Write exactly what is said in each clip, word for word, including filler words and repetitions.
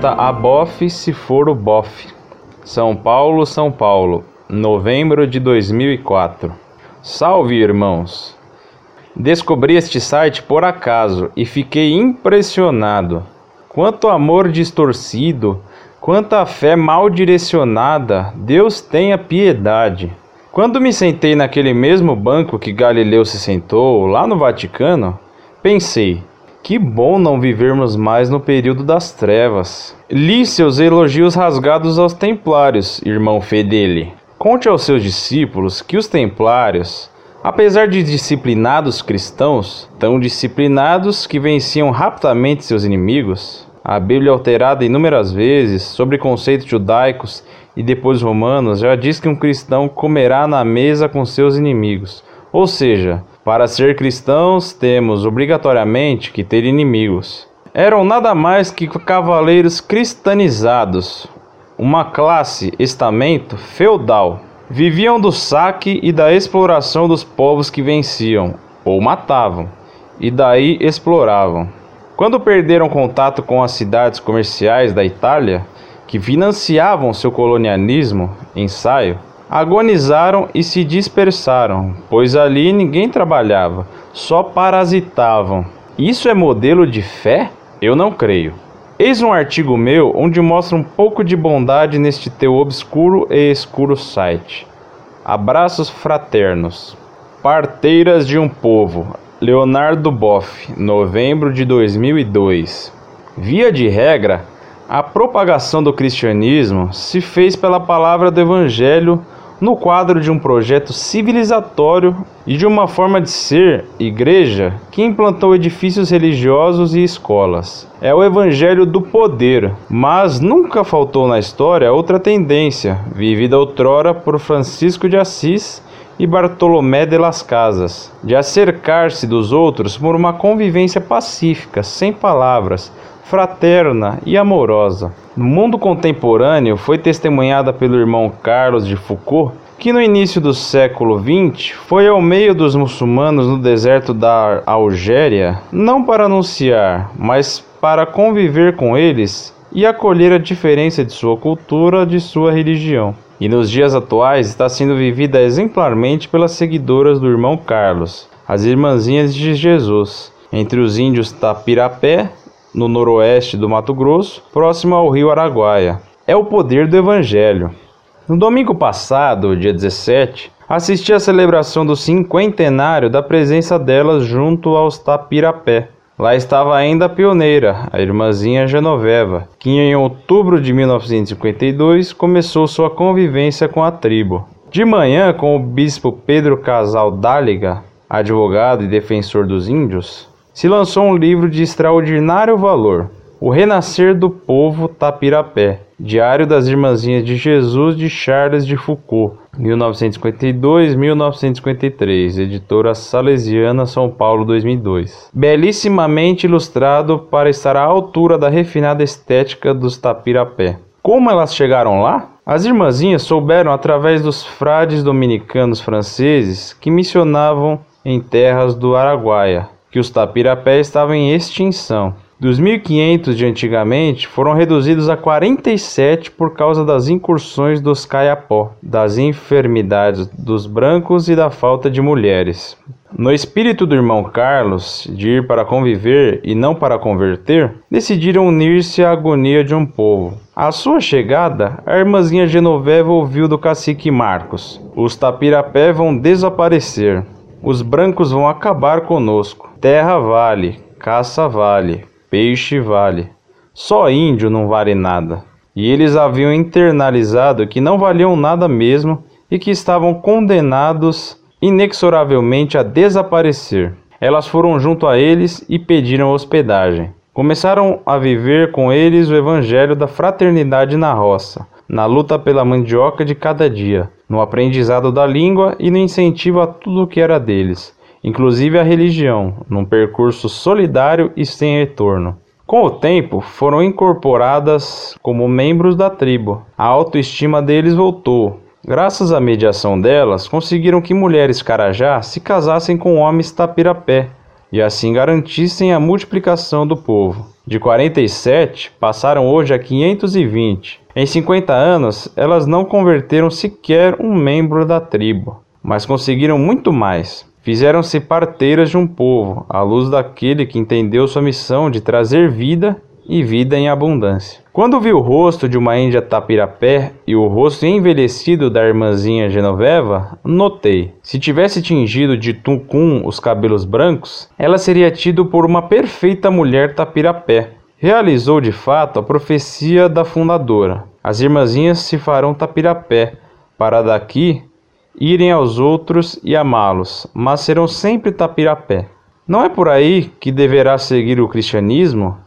Carta a Boff, se for o Boff. São Paulo, São Paulo, novembro de dois mil e quatro. Salve, irmãos! Descobri este site por acaso e fiquei impressionado. Quanto amor distorcido, quanta fé mal direcionada, Deus tenha piedade. Quando me sentei naquele mesmo banco que Galileu se sentou, lá no Vaticano, pensei, que bom não vivermos mais no período das trevas. Li seus elogios rasgados aos templários, irmão Fedeli. Conte aos seus discípulos que os templários, apesar de disciplinados cristãos, tão disciplinados que venciam rapidamente seus inimigos, a Bíblia alterada inúmeras vezes sobre conceitos judaicos e depois romanos já diz que um cristão comerá na mesa com seus inimigos. Ou seja, para ser cristãos temos obrigatoriamente que ter inimigos. Eram nada mais que cavaleiros cristanizados, uma classe, estamento feudal. Viviam do saque e da exploração dos povos que venciam, ou matavam, e daí exploravam. Quando perderam contato com as cidades comerciais da Itália, que financiavam seu colonialismo, ensaio, agonizaram e se dispersaram, pois ali ninguém trabalhava, só parasitavam. Isso é modelo de fé? Eu não creio. Eis um artigo meu onde mostra um pouco de bondade neste teu obscuro e escuro site. Abraços fraternos. Parteiras de um povo. Leonardo Boff, novembro de dois mil e dois. Via de regra, a propagação do cristianismo se fez pela palavra do evangelho no quadro de um projeto civilizatório e de uma forma de ser, igreja, que implantou edifícios religiosos e escolas. É o evangelho do poder, mas nunca faltou na história outra tendência, vivida outrora por Francisco de Assis e Bartolomé de las Casas, de acercar-se dos outros por uma convivência pacífica, sem palavras, fraterna e amorosa. No mundo contemporâneo foi testemunhada pelo irmão Carlos de Foucault, que no início do século vinte foi ao meio dos muçulmanos no deserto da Algéria, não para anunciar, mas para conviver com eles e acolher a diferença de sua cultura, de sua religião. E nos dias atuais está sendo vivida exemplarmente pelas seguidoras do irmão Carlos, as irmãzinhas de Jesus, entre os índios Tapirapé, no noroeste do Mato Grosso, próximo ao rio Araguaia. É o poder do evangelho. No domingo passado, dia dezessete, assisti à celebração do cinquentenário da presença delas junto aos Tapirapé. Lá estava ainda a pioneira, a irmãzinha Genoveva, que em outubro de mil novecentos e cinquenta e dois começou sua convivência com a tribo. De manhã, com o bispo Pedro Casaldáliga, advogado e defensor dos índios, se lançou um livro de extraordinário valor, O Renascer do Povo Tapirapé, Diário das Irmãzinhas de Jesus de Charles de Foucault, mil novecentos e cinquenta e dois a mil novecentos e cinquenta e três, editora Salesiana, São Paulo, dois mil e dois. Belíssimamente ilustrado para estar à altura da refinada estética dos Tapirapé. Como elas chegaram lá? As irmãzinhas souberam através dos frades dominicanos franceses que missionavam em terras do Araguaia, que os Tapirapé estavam em extinção. Dos mil e quinhentos de antigamente, foram reduzidos a quarenta e sete por causa das incursões dos Kayapó, das enfermidades dos brancos e da falta de mulheres. No espírito do irmão Carlos, de ir para conviver e não para converter, decidiram unir-se à agonia de um povo. À sua chegada, a irmãzinha Genoveva ouviu do cacique Marcos: os Tapirapé vão desaparecer. Os brancos vão acabar conosco. Terra vale, caça vale, peixe vale. Só índio não vale nada. E eles haviam internalizado que não valiam nada mesmo e que estavam condenados inexoravelmente a desaparecer. Elas foram junto a eles e pediram hospedagem. Começaram a viver com eles o evangelho da fraternidade na roça, na luta pela mandioca de cada dia, no aprendizado da língua e no incentivo a tudo o que era deles, inclusive a religião, num percurso solidário e sem retorno. Com o tempo, foram incorporadas como membros da tribo. A autoestima deles voltou. Graças à mediação delas, conseguiram que mulheres Carajá se casassem com homens Tapirapé, e assim garantissem a multiplicação do povo. De quarenta e sete, passaram hoje a quinhentos e vinte. Em cinquenta anos, elas não converteram sequer um membro da tribo, mas conseguiram muito mais. Fizeram-se parteiras de um povo, à luz daquele que entendeu sua missão de trazer vida e vida em abundância. Quando vi o rosto de uma índia Tapirapé e o rosto envelhecido da irmãzinha Genoveva, notei. Se tivesse tingido de tucum os cabelos brancos, ela seria tida por uma perfeita mulher Tapirapé. Realizou de fato a profecia da fundadora. As irmãzinhas se farão Tapirapé, para daqui irem aos outros e amá-los, mas serão sempre Tapirapé. Não é por aí que deverá seguir o cristianismo?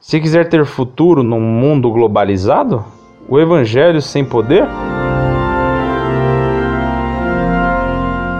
Se quiser ter futuro num mundo globalizado? O evangelho sem poder?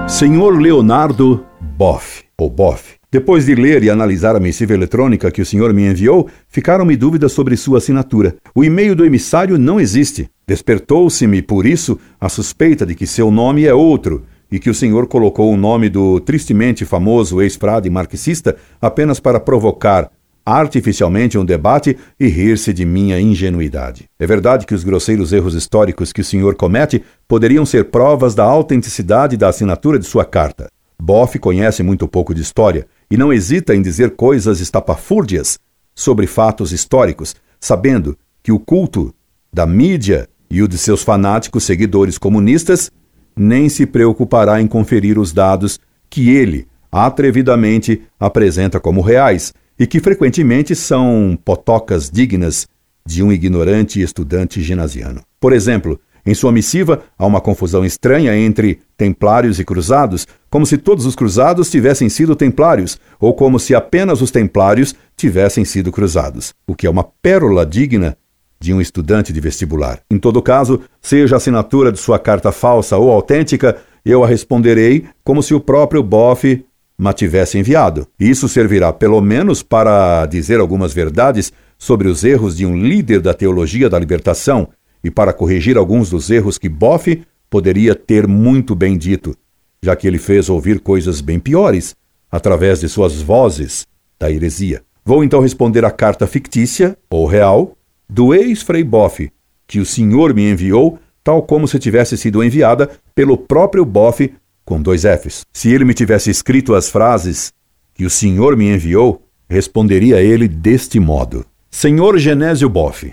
Senhor Leonardo Boff, ou Boff. Depois de ler e analisar a missiva eletrônica que o senhor me enviou, ficaram-me dúvidas sobre sua assinatura. O e-mail do emissário não existe. Despertou-se-me, por isso, a suspeita de que seu nome é outro e que o senhor colocou o nome do tristemente famoso ex-frade marxista apenas para provocar artificialmente um debate e rir-se de minha ingenuidade. É verdade que os grosseiros erros históricos que o senhor comete poderiam ser provas da autenticidade da assinatura de sua carta. Boff conhece muito pouco de história e não hesita em dizer coisas estapafúrdias sobre fatos históricos, sabendo que o culto da mídia e o de seus fanáticos seguidores comunistas nem se preocupará em conferir os dados que ele atrevidamente apresenta como reais e que frequentemente são potocas dignas de um ignorante estudante genasiano. Por exemplo, em sua missiva, há uma confusão estranha entre templários e cruzados, como se todos os cruzados tivessem sido templários, ou como se apenas os templários tivessem sido cruzados, o que é uma pérola digna de um estudante de vestibular. Em todo caso, seja a assinatura de sua carta falsa ou autêntica, eu a responderei como se o próprio Boff me tivesse enviado. Isso servirá pelo menos para dizer algumas verdades sobre os erros de um líder da teologia da libertação, e para corrigir alguns dos erros que Boff poderia ter muito bem dito, já que ele fez ouvir coisas bem piores através de suas vozes da heresia. Vou então responder à carta fictícia, ou real, do ex-frei Boff, que o senhor me enviou, tal como se tivesse sido enviada pelo próprio Boff, com dois Fs. Se ele me tivesse escrito as frases que o senhor me enviou, responderia a ele deste modo. Senhor Genésio Boff,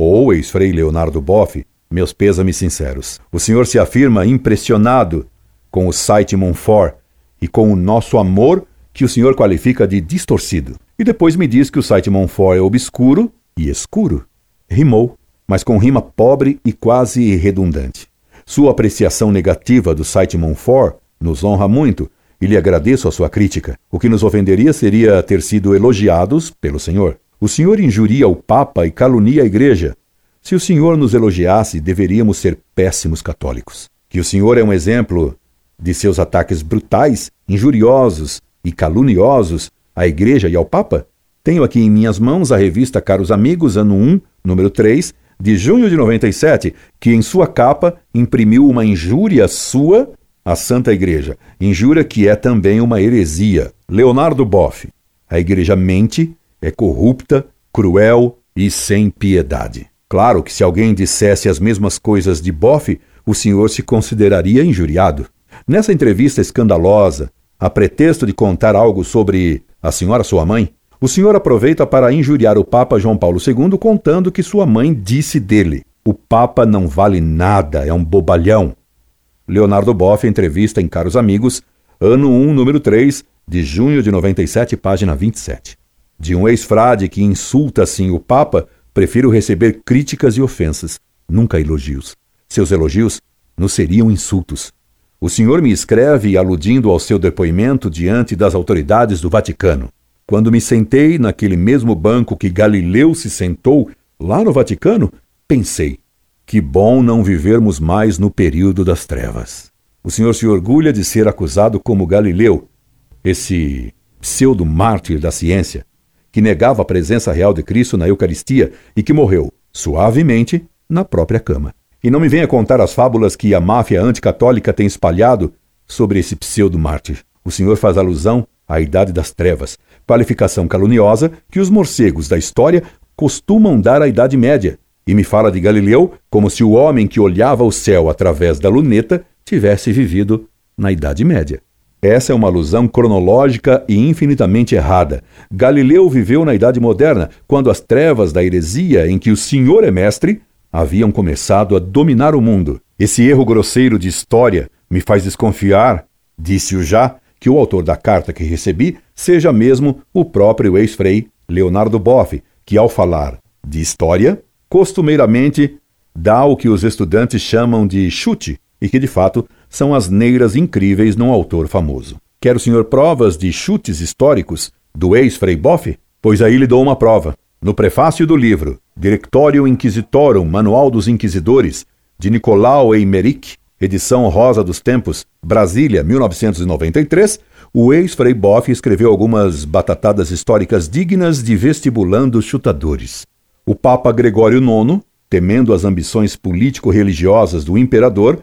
ou ex-frei Leonardo Boff, meus pêsames sinceros. O senhor se afirma impressionado com o site Monfort e com o nosso amor que o senhor qualifica de distorcido. E depois me diz que o site Monfort é obscuro e escuro. Rimou, mas com rima pobre e quase redundante. Sua apreciação negativa do site Monfort nos honra muito e lhe agradeço a sua crítica. O que nos ofenderia seria ter sido elogiados pelo senhor. O senhor injuria o Papa e calunia a Igreja. Se o senhor nos elogiasse, deveríamos ser péssimos católicos. Que o senhor é um exemplo de seus ataques brutais, injuriosos e caluniosos à Igreja e ao Papa? Tenho aqui em minhas mãos a revista Caros Amigos, ano um, número três, de junho de noventa e sete, que em sua capa imprimiu uma injúria sua à Santa Igreja. Injúria que é também uma heresia. Leonardo Boff, a Igreja mente, é corrupta, cruel e sem piedade. Claro que se alguém dissesse as mesmas coisas de Boff, o senhor se consideraria injuriado. Nessa entrevista escandalosa, a pretexto de contar algo sobre a senhora sua mãe, o senhor aproveita para injuriar o Papa João Paulo segundo contando que sua mãe disse dele: o Papa não vale nada, é um bobalhão. Leonardo Boff, entrevista em Caros Amigos, ano um, número três, de junho de noventa e sete, página vinte e sete. De um ex-frade que insulta assim o Papa, prefiro receber críticas e ofensas, nunca elogios. Seus elogios não seriam insultos. O senhor me escreve aludindo ao seu depoimento diante das autoridades do Vaticano. Quando me sentei naquele mesmo banco que Galileu se sentou lá no Vaticano, pensei, que bom não vivermos mais no período das trevas. O senhor se orgulha de ser acusado como Galileu, esse pseudo-mártir da ciência, que negava a presença real de Cristo na Eucaristia e que morreu, suavemente, na própria cama. E não me venha contar as fábulas que a máfia anticatólica tem espalhado sobre esse pseudo-mártir. O senhor faz alusão a Idade das Trevas, qualificação caluniosa que os morcegos da história costumam dar à Idade Média, e me fala de Galileu como se o homem que olhava o céu através da luneta tivesse vivido na Idade Média. Essa é uma alusão cronológica e infinitamente errada. Galileu viveu na Idade Moderna, quando as trevas da heresia em que o Senhor é mestre haviam começado a dominar o mundo. Esse erro grosseiro de história me faz desconfiar, disse-o já, que o autor da carta que recebi seja mesmo o próprio ex-frei Leonardo Boff, que ao falar de história, costumeiramente dá o que os estudantes chamam de chute, e que de fato são asneiras incríveis num autor famoso. Quer o senhor provas de chutes históricos do ex-frei Boff? Pois aí lhe dou uma prova. No prefácio do livro Directorium Inquisitorum, Manual dos Inquisidores, de Nicolau Eymerich, edição Rosa dos Tempos, Brasília, mil novecentos e noventa e três, o ex-frei Boff escreveu algumas batatadas históricas dignas de vestibulando chutadores. O Papa Gregório nono, temendo as ambições político-religiosas do imperador,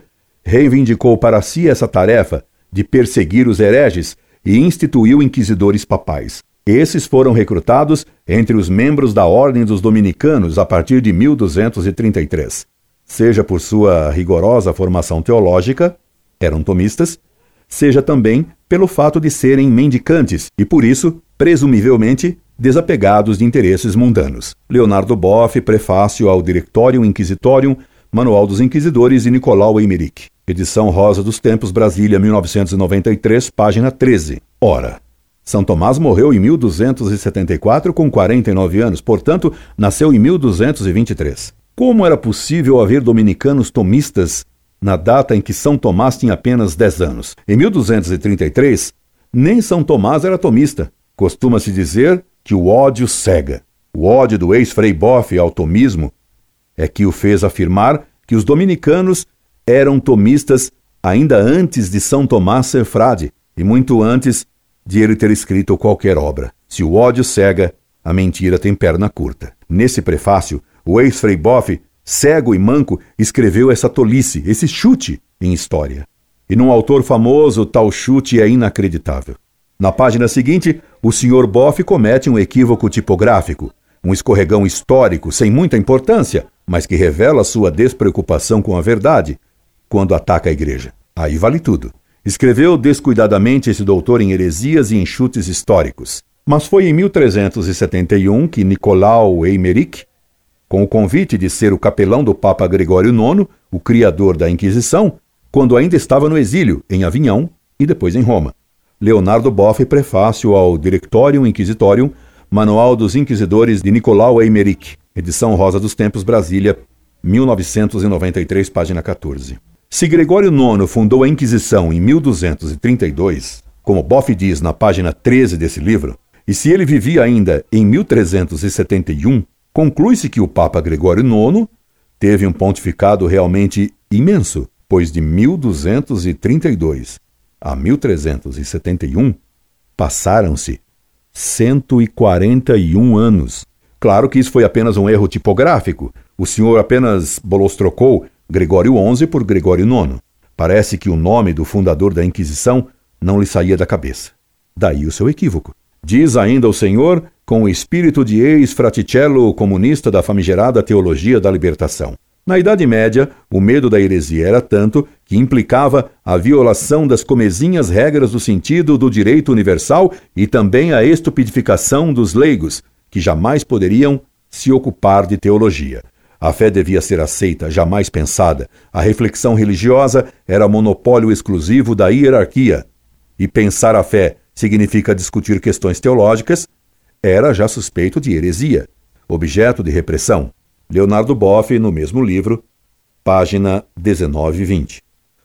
reivindicou para si essa tarefa de perseguir os hereges e instituiu inquisidores papais. Esses foram recrutados entre os membros da Ordem dos Dominicanos a partir de mil duzentos e trinta e três. Seja por sua rigorosa formação teológica, eram tomistas, seja também pelo fato de serem mendicantes e, por isso, presumivelmente, desapegados de interesses mundanos. Leonardo Boff, prefácio ao Directorium Inquisitorium, Manual dos Inquisidores, de Nicolau Eymerich. Edição Rosa dos Tempos, Brasília, mil novecentos e noventa e três, página treze. Ora, São Tomás morreu em mil duzentos e setenta e quatro com quarenta e nove anos, portanto, nasceu em mil duzentos e vinte e três. Como era possível haver dominicanos tomistas na data em que São Tomás tinha apenas dez anos? Em mil duzentos e trinta e três, nem São Tomás era tomista. Costuma-se dizer que o ódio cega. O ódio do ex-frei Boff ao tomismo é que o fez afirmar que os dominicanos eram tomistas ainda antes de São Tomás ser frade e muito antes de ele ter escrito qualquer obra. Se o ódio cega, a mentira tem perna curta. Nesse prefácio, o ex-frei Boff, cego e manco, escreveu essa tolice, esse chute em história. E num autor famoso, tal chute é inacreditável. Na página seguinte, o senhor Boff comete um equívoco tipográfico, um escorregão histórico sem muita importância, mas que revela sua despreocupação com a verdade quando ataca a igreja. Aí vale tudo. Escreveu descuidadamente esse doutor em heresias e em chutes históricos. Mas foi em mil trezentos e setenta e um que Nicolau Eymerich, com o convite de ser o capelão do Papa Gregório nono, o criador da Inquisição, quando ainda estava no exílio, em Avignon e depois em Roma. Leonardo Boff, prefácio ao Directorium Inquisitorium, Manual dos Inquisidores, de Nicolau Eymerich, edição Rosa dos Tempos, Brasília, mil novecentos e noventa e três, página quatorze. Se Gregório nono fundou a Inquisição em mil duzentos e trinta e dois, como Boff diz na página treze desse livro, e se ele vivia ainda em mil trezentos e setenta e um, conclui-se que o Papa Gregório nono teve um pontificado realmente imenso, pois de mil duzentos e trinta e dois a mil trezentos e setenta e um passaram-se cento e quarenta e um anos. Claro que isso foi apenas um erro tipográfico. O senhor apenas bolostrocou Gregório onze por Gregório nono. Parece que o nome do fundador da Inquisição não lhe saía da cabeça. Daí o seu equívoco. Diz ainda o senhor, com o espírito de ex-fraticello comunista da famigerada Teologia da Libertação: na Idade Média, o medo da heresia era tanto que implicava a violação das comezinhas regras do sentido do direito universal e também a estupidificação dos leigos, que jamais poderiam se ocupar de teologia. A fé devia ser aceita, jamais pensada. A reflexão religiosa era monopólio exclusivo da hierarquia. E pensar a fé significa discutir questões teológicas, era já suspeito de heresia, objeto de repressão. Leonardo Boff, no mesmo livro, página dezenove e vinte.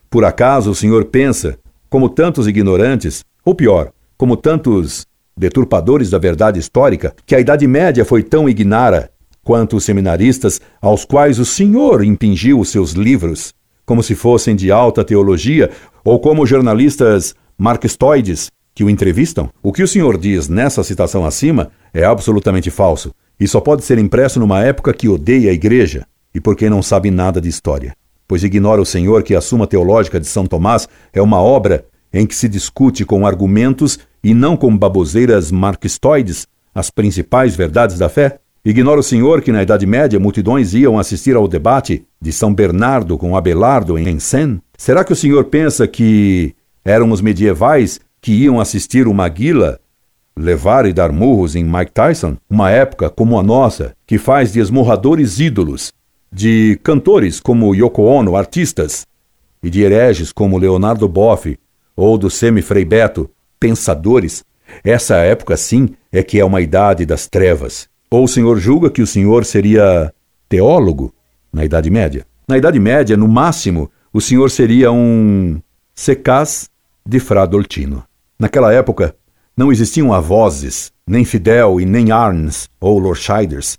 Por acaso o senhor pensa, como tantos ignorantes, ou pior, como tantos deturpadores da verdade histórica, que a Idade Média foi tão ignara quanto os seminaristas aos quais o senhor impingiu os seus livros, como se fossem de alta teologia, ou como jornalistas marxistoides que o entrevistam? O que o senhor diz nessa citação acima é absolutamente falso, e só pode ser impresso numa época que odeia a igreja e porque não sabe nada de história, pois ignora o senhor que a Suma Teológica de São Tomás é uma obra em que se discute com argumentos e não com baboseiras marxistoides, as principais verdades da fé? Ignora o senhor que na Idade Média multidões iam assistir ao debate de São Bernardo com Abelardo em Seine? Será que o senhor pensa que éramos medievais que iam assistir uma guila levar e dar murros em Mike Tyson? Uma época como a nossa, que faz de esmurradores ídolos, de cantores como Yoko Ono, artistas, e de hereges como Leonardo Boff ou do semi-Frei Beto, pensadores, essa época sim é que é uma idade das trevas. Ou o senhor julga que o senhor seria teólogo na Idade Média? Na Idade Média, no máximo, o senhor seria um secaz de Fra Dolcino. Naquela época, não existiam avozes, nem Fidel e nem Arns ou Lorschiders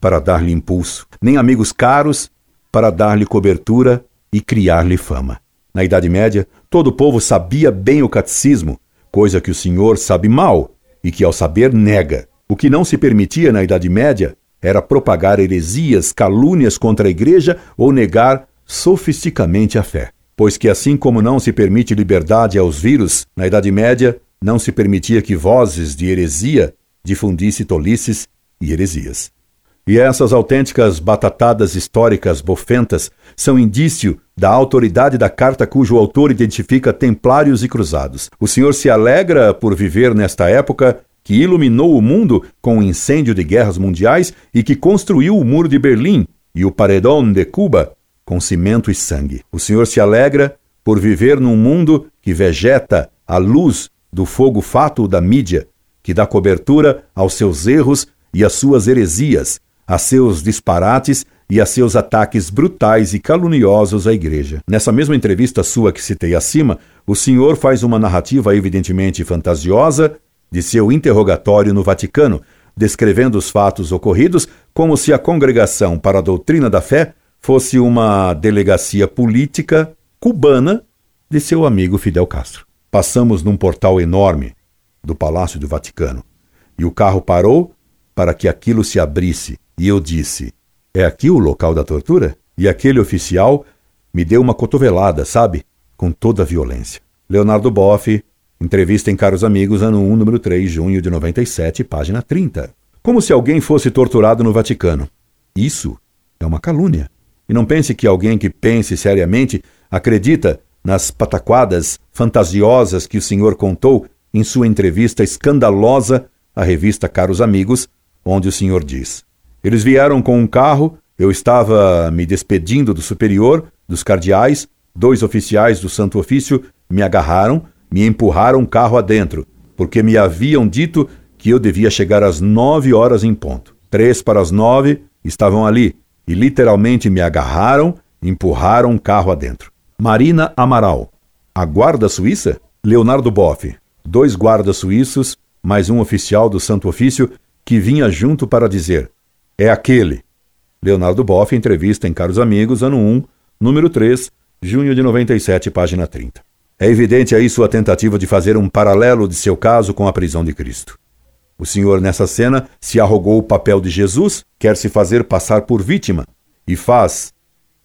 para dar-lhe impulso, nem amigos caros para dar-lhe cobertura e criar-lhe fama. Na Idade Média, todo o povo sabia bem o catecismo, coisa que o senhor sabe mal e que, ao saber, nega. O que não se permitia na Idade Média era propagar heresias, calúnias contra a Igreja ou negar sofisticamente a fé. Pois que assim como não se permite liberdade aos vírus, na Idade Média não se permitia que vozes de heresia difundisse tolices e heresias. E essas autênticas batatadas históricas bofentas são indício da autoridade da carta cujo autor identifica templários e cruzados. O senhor se alegra por viver nesta época que iluminou o mundo com o incêndio de guerras mundiais e que construiu o Muro de Berlim e o Paredão de Cuba com cimento e sangue. O senhor se alegra por viver num mundo que vegeta à luz do fogo fátuo da mídia, que dá cobertura aos seus erros e às suas heresias, a seus disparates e a seus ataques brutais e caluniosos à Igreja. Nessa mesma entrevista sua que citei acima, o senhor faz uma narrativa evidentemente fantasiosa de seu interrogatório no Vaticano, descrevendo os fatos ocorridos como se a Congregação para a Doutrina da Fé fosse uma delegacia política cubana de seu amigo Fidel Castro. Passamos num portal enorme do Palácio do Vaticano e o carro parou para que aquilo se abrisse e eu disse: é aqui o local da tortura? E aquele oficial me deu uma cotovelada, sabe? Com toda a violência. Leonardo Boff, Entrevista em Caros Amigos, ano um, número três, junho de noventa e sete, página trinta. Como se alguém fosse torturado no Vaticano. Isso é uma calúnia. E não pense que alguém que pense seriamente acredita nas pataquadas fantasiosas que o senhor contou em sua entrevista escandalosa à revista Caros Amigos, onde o senhor diz: eles vieram com um carro, eu estava me despedindo do superior, dos cardeais, dois oficiais do Santo Ofício me agarraram, me empurraram um carro adentro, porque me haviam dito que eu devia chegar às nove horas em ponto. Três para as nove, estavam ali, e literalmente me agarraram, empurraram um carro adentro. Marina Amaral, a guarda suíça? Leonardo Boff, dois guardas suíços, mais um oficial do Santo Ofício, que vinha junto para dizer: é aquele. Leonardo Boff, Entrevista em Caros Amigos, ano um, número três, junho de noventa e sete, página trinta. É evidente aí sua tentativa de fazer um paralelo de seu caso com a prisão de Cristo. O senhor, nessa cena, se arrogou o papel de Jesus, quer se fazer passar por vítima, e faz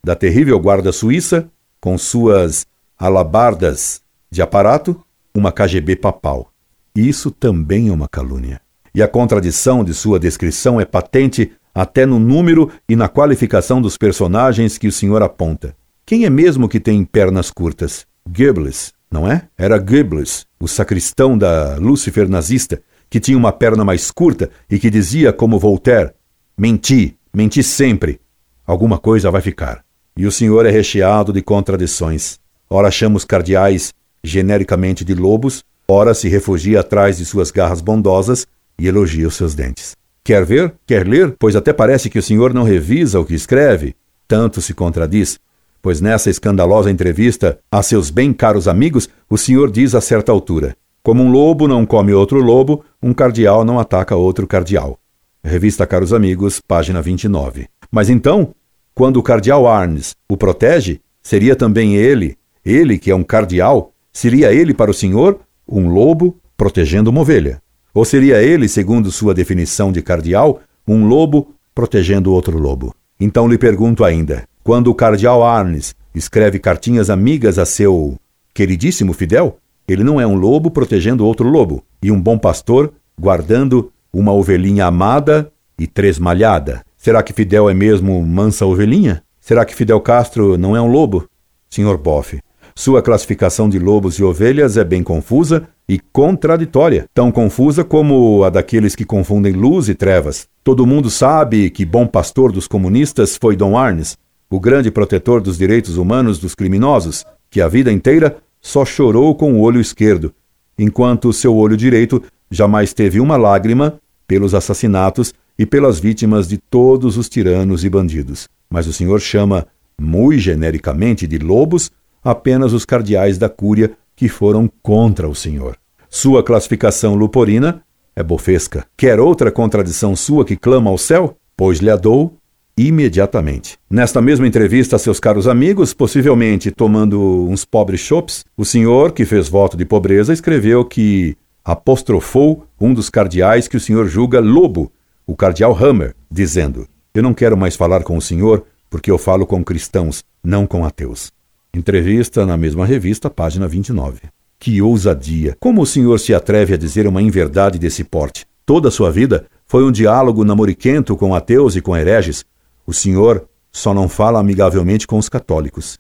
da terrível guarda suíça, com suas alabardas de aparato, uma K G B papal. Isso também é uma calúnia. E a contradição de sua descrição é patente até no número e na qualificação dos personagens que o senhor aponta. Quem é mesmo que tem pernas curtas? Goebbels, não é? Era Goebbels, o sacristão da Lúcifer nazista, que tinha uma perna mais curta e que dizia, como Voltaire: menti, menti sempre. Alguma coisa vai ficar. E o senhor é recheado de contradições. Ora chama os cardeais genericamente de lobos, ora se refugia atrás de suas garras bondosas e elogia os seus dentes. Quer ver? Quer ler? Pois até parece que o senhor não revisa o que escreve. Tanto se contradiz. Pois nessa escandalosa entrevista a seus bem caros amigos, o senhor diz a certa altura: como um lobo não come outro lobo, um cardeal não ataca outro cardeal. Revista Caros Amigos, página vinte e nove. Mas então, quando o cardeal Arns o protege, seria também ele, ele que é um cardeal, seria ele para o senhor um lobo protegendo uma ovelha? Ou seria ele, segundo sua definição de cardeal, um lobo protegendo outro lobo? Então lhe pergunto ainda: quando o cardeal Arns escreve cartinhas amigas a seu queridíssimo Fidel, Ele não é um lobo protegendo outro lobo, e um bom pastor guardando uma ovelhinha amada e tresmalhada. Será que Fidel é mesmo mansa ovelhinha? Será que Fidel Castro não é um lobo? senhor Boff, sua classificação de lobos e ovelhas é bem confusa e contraditória, tão confusa como a daqueles que confundem luz e trevas. Todo mundo sabe que bom pastor dos comunistas foi Dom Arns, o grande protetor dos direitos humanos dos criminosos, que a vida inteira só chorou com o olho esquerdo, enquanto seu olho direito jamais teve uma lágrima pelos assassinatos e pelas vítimas de todos os tiranos e bandidos. Mas o senhor chama, muito genericamente, de lobos apenas os cardeais da Cúria que foram contra o senhor. Sua classificação luporina é bofesca. Quer outra contradição sua que clama ao céu? Pois lhe a dou imediatamente. Nesta mesma entrevista a seus caros amigos, possivelmente tomando uns pobres chopes, o senhor, que fez voto de pobreza, escreveu que apostrofou um dos cardeais que o senhor julga lobo, o cardeal Hamer, dizendo: eu não quero mais falar com o senhor porque eu falo com cristãos, não com ateus. Entrevista na mesma revista, página vinte e nove. Que ousadia! Como o senhor se atreve a dizer uma inverdade desse porte? Toda a sua vida foi um diálogo namoriquento com ateus e com hereges. O senhor só não fala amigavelmente com os católicos.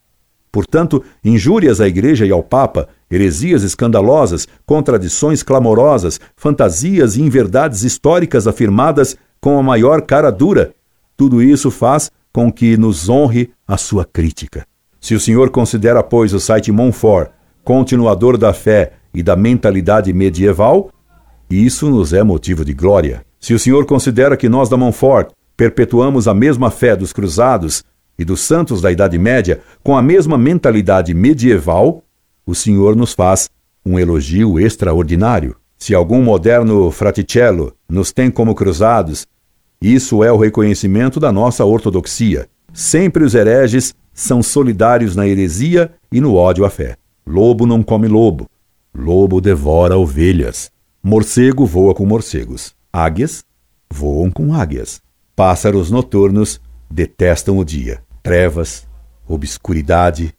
Portanto, injúrias à igreja e ao papa, heresias escandalosas, contradições clamorosas, fantasias e inverdades históricas afirmadas com a maior cara dura, tudo isso faz com que nos honre a sua crítica. Se o senhor considera, pois, o site Monfort continuador da fé e da mentalidade medieval, isso nos é motivo de glória. Se o senhor considera que nós da Monfort perpetuamos a mesma fé dos cruzados e dos santos da Idade Média com a mesma mentalidade medieval, o senhor nos faz um elogio extraordinário. Se algum moderno fraticello nos tem como cruzados, isso é o reconhecimento da nossa ortodoxia. Sempre os hereges são solidários na heresia e no ódio à fé. Lobo não come lobo. Lobo devora ovelhas. Morcego voa com morcegos. Águias voam com águias. Pássaros noturnos detestam o dia. Trevas, obscuridade,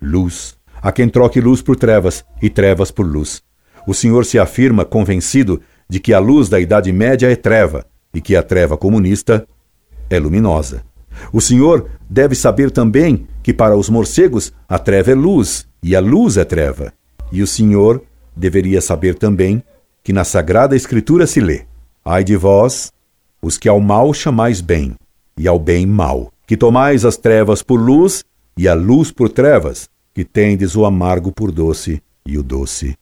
luz. Há quem troque luz por trevas e trevas por luz. O senhor se afirma convencido de que a luz da Idade Média é treva e que a treva comunista é luminosa. O senhor deve saber também que para os morcegos a treva é luz e a luz é treva. E o senhor deveria saber também que na Sagrada Escritura se lê: ai de vós, os que ao mal chamais bem, e ao bem mal, que tomais as trevas por luz e a luz por trevas, que tendes o amargo por doce e o doce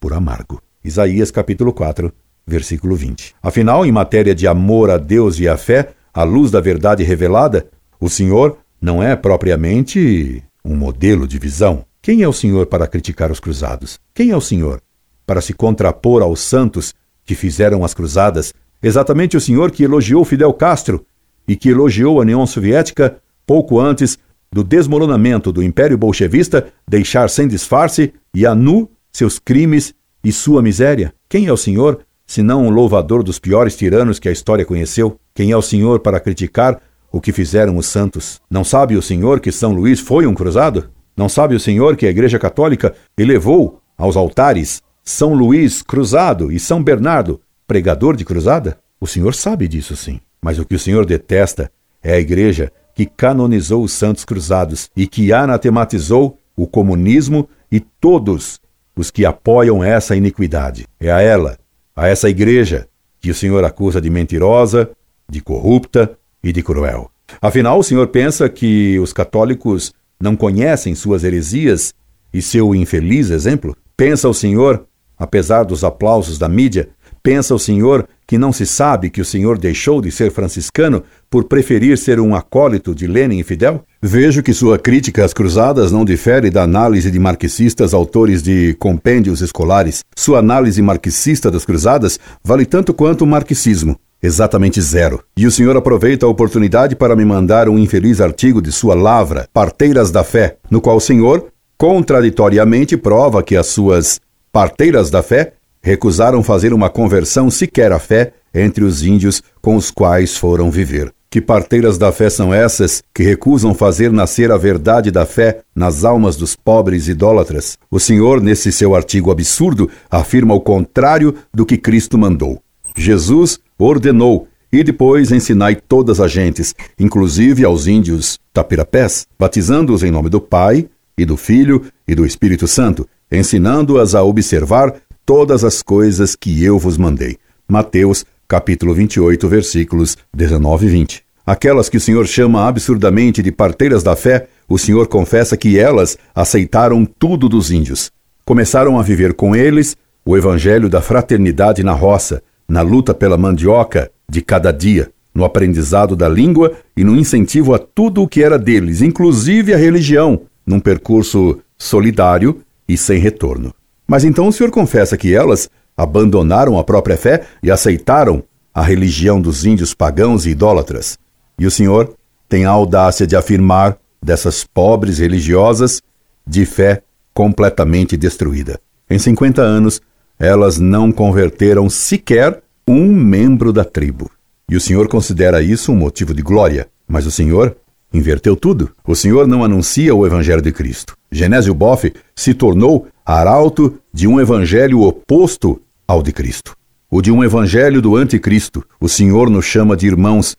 por amargo. Isaías capítulo quatro, versículo vinte. Afinal, em matéria de amor a Deus e à fé, à luz da verdade revelada, o senhor não é propriamente um modelo de visão. Quem é o senhor para criticar os cruzados? Quem é o senhor para se contrapor aos santos que fizeram as cruzadas? Exatamente o senhor que elogiou Fidel Castro e que elogiou a União Soviética pouco antes do desmoronamento do Império Bolchevista deixar sem disfarce e a nu seus crimes e sua miséria. Quem é o senhor senão um louvador dos piores tiranos que a história conheceu? Quem é o senhor para criticar o que fizeram os santos? Não sabe o senhor que São Luís foi um cruzado? Não sabe o senhor que a Igreja Católica elevou aos altares São Luís cruzado e São Bernardo pregador de cruzada? O senhor sabe disso, sim. Mas o que o senhor detesta é a Igreja que canonizou os santos cruzados e que anatematizou o comunismo e todos os que apoiam essa iniquidade. É a ela, a essa Igreja, que o senhor acusa de mentirosa, de corrupta e de cruel. Afinal, o senhor pensa que os católicos não conhecem suas heresias e seu infeliz exemplo? Pensa o senhor, apesar dos aplausos da mídia, pensa o senhor que não se sabe que o senhor deixou de ser franciscano por preferir ser um acólito de Lenin e Fidel? Vejo que sua crítica às cruzadas não difere da análise de marxistas autores de compêndios escolares. Sua análise marxista das cruzadas vale tanto quanto o marxismo. Exatamente zero. E o senhor aproveita a oportunidade para me mandar um infeliz artigo de sua lavra, Parteiras da Fé, no qual o senhor, contraditoriamente, prova que as suas parteiras da fé recusaram fazer uma conversão sequer à fé entre os índios com os quais foram viver. Que parteiras da fé são essas que recusam fazer nascer a verdade da fé nas almas dos pobres idólatras? O senhor, nesse seu artigo absurdo, afirma o contrário do que Cristo mandou. Jesus ordenou, e depois ensinai todas as gentes, inclusive aos índios tapirapés, batizando-os em nome do Pai, e do Filho, e do Espírito Santo, ensinando-as a observar todas as coisas que eu vos mandei. Mateus, capítulo vinte e oito, versículos dezenove e vinte. Aquelas que o senhor chama absurdamente de parteiras da fé, o senhor confessa que elas aceitaram tudo dos índios. Começaram a viver com eles o evangelho da fraternidade na roça, na luta pela mandioca de cada dia, no aprendizado da língua e no incentivo a tudo o que era deles, inclusive a religião, num percurso solidário e sem retorno. Mas então o senhor confessa que elas abandonaram a própria fé e aceitaram a religião dos índios pagãos e idólatras. E o senhor tem a audácia de afirmar dessas pobres religiosas de fé completamente destruída. Em cinquenta anos, elas não converteram sequer um membro da tribo. E o senhor considera isso um motivo de glória. Mas o senhor inverteu tudo. O senhor não anuncia o evangelho de Cristo. Genésio Boff se tornou arauto de um evangelho oposto ao de Cristo, o de um evangelho do anticristo. O senhor nos chama de irmãos,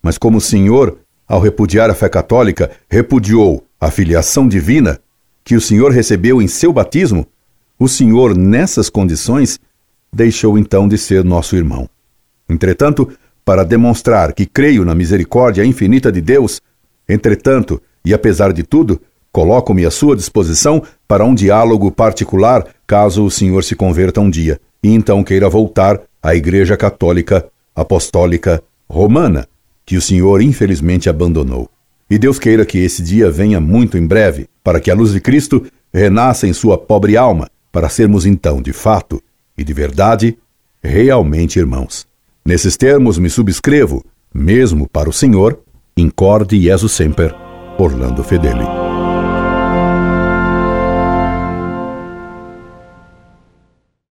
mas como o senhor, ao repudiar a fé católica, repudiou a filiação divina que o senhor recebeu em seu batismo, o senhor, nessas condições, deixou então de ser nosso irmão. Entretanto, para demonstrar que creio na misericórdia infinita de Deus, entretanto, e apesar de tudo, coloco-me à sua disposição para um diálogo particular, caso o senhor se converta um dia, e então queira voltar à Igreja Católica Apostólica Romana, que o senhor infelizmente abandonou. E Deus queira que esse dia venha muito em breve, para que a luz de Cristo renasça em sua pobre alma, para sermos então, de fato e de verdade, realmente irmãos. Nesses termos me subscrevo, mesmo para o senhor, incorde Jesus semper, Orlando Fedeli.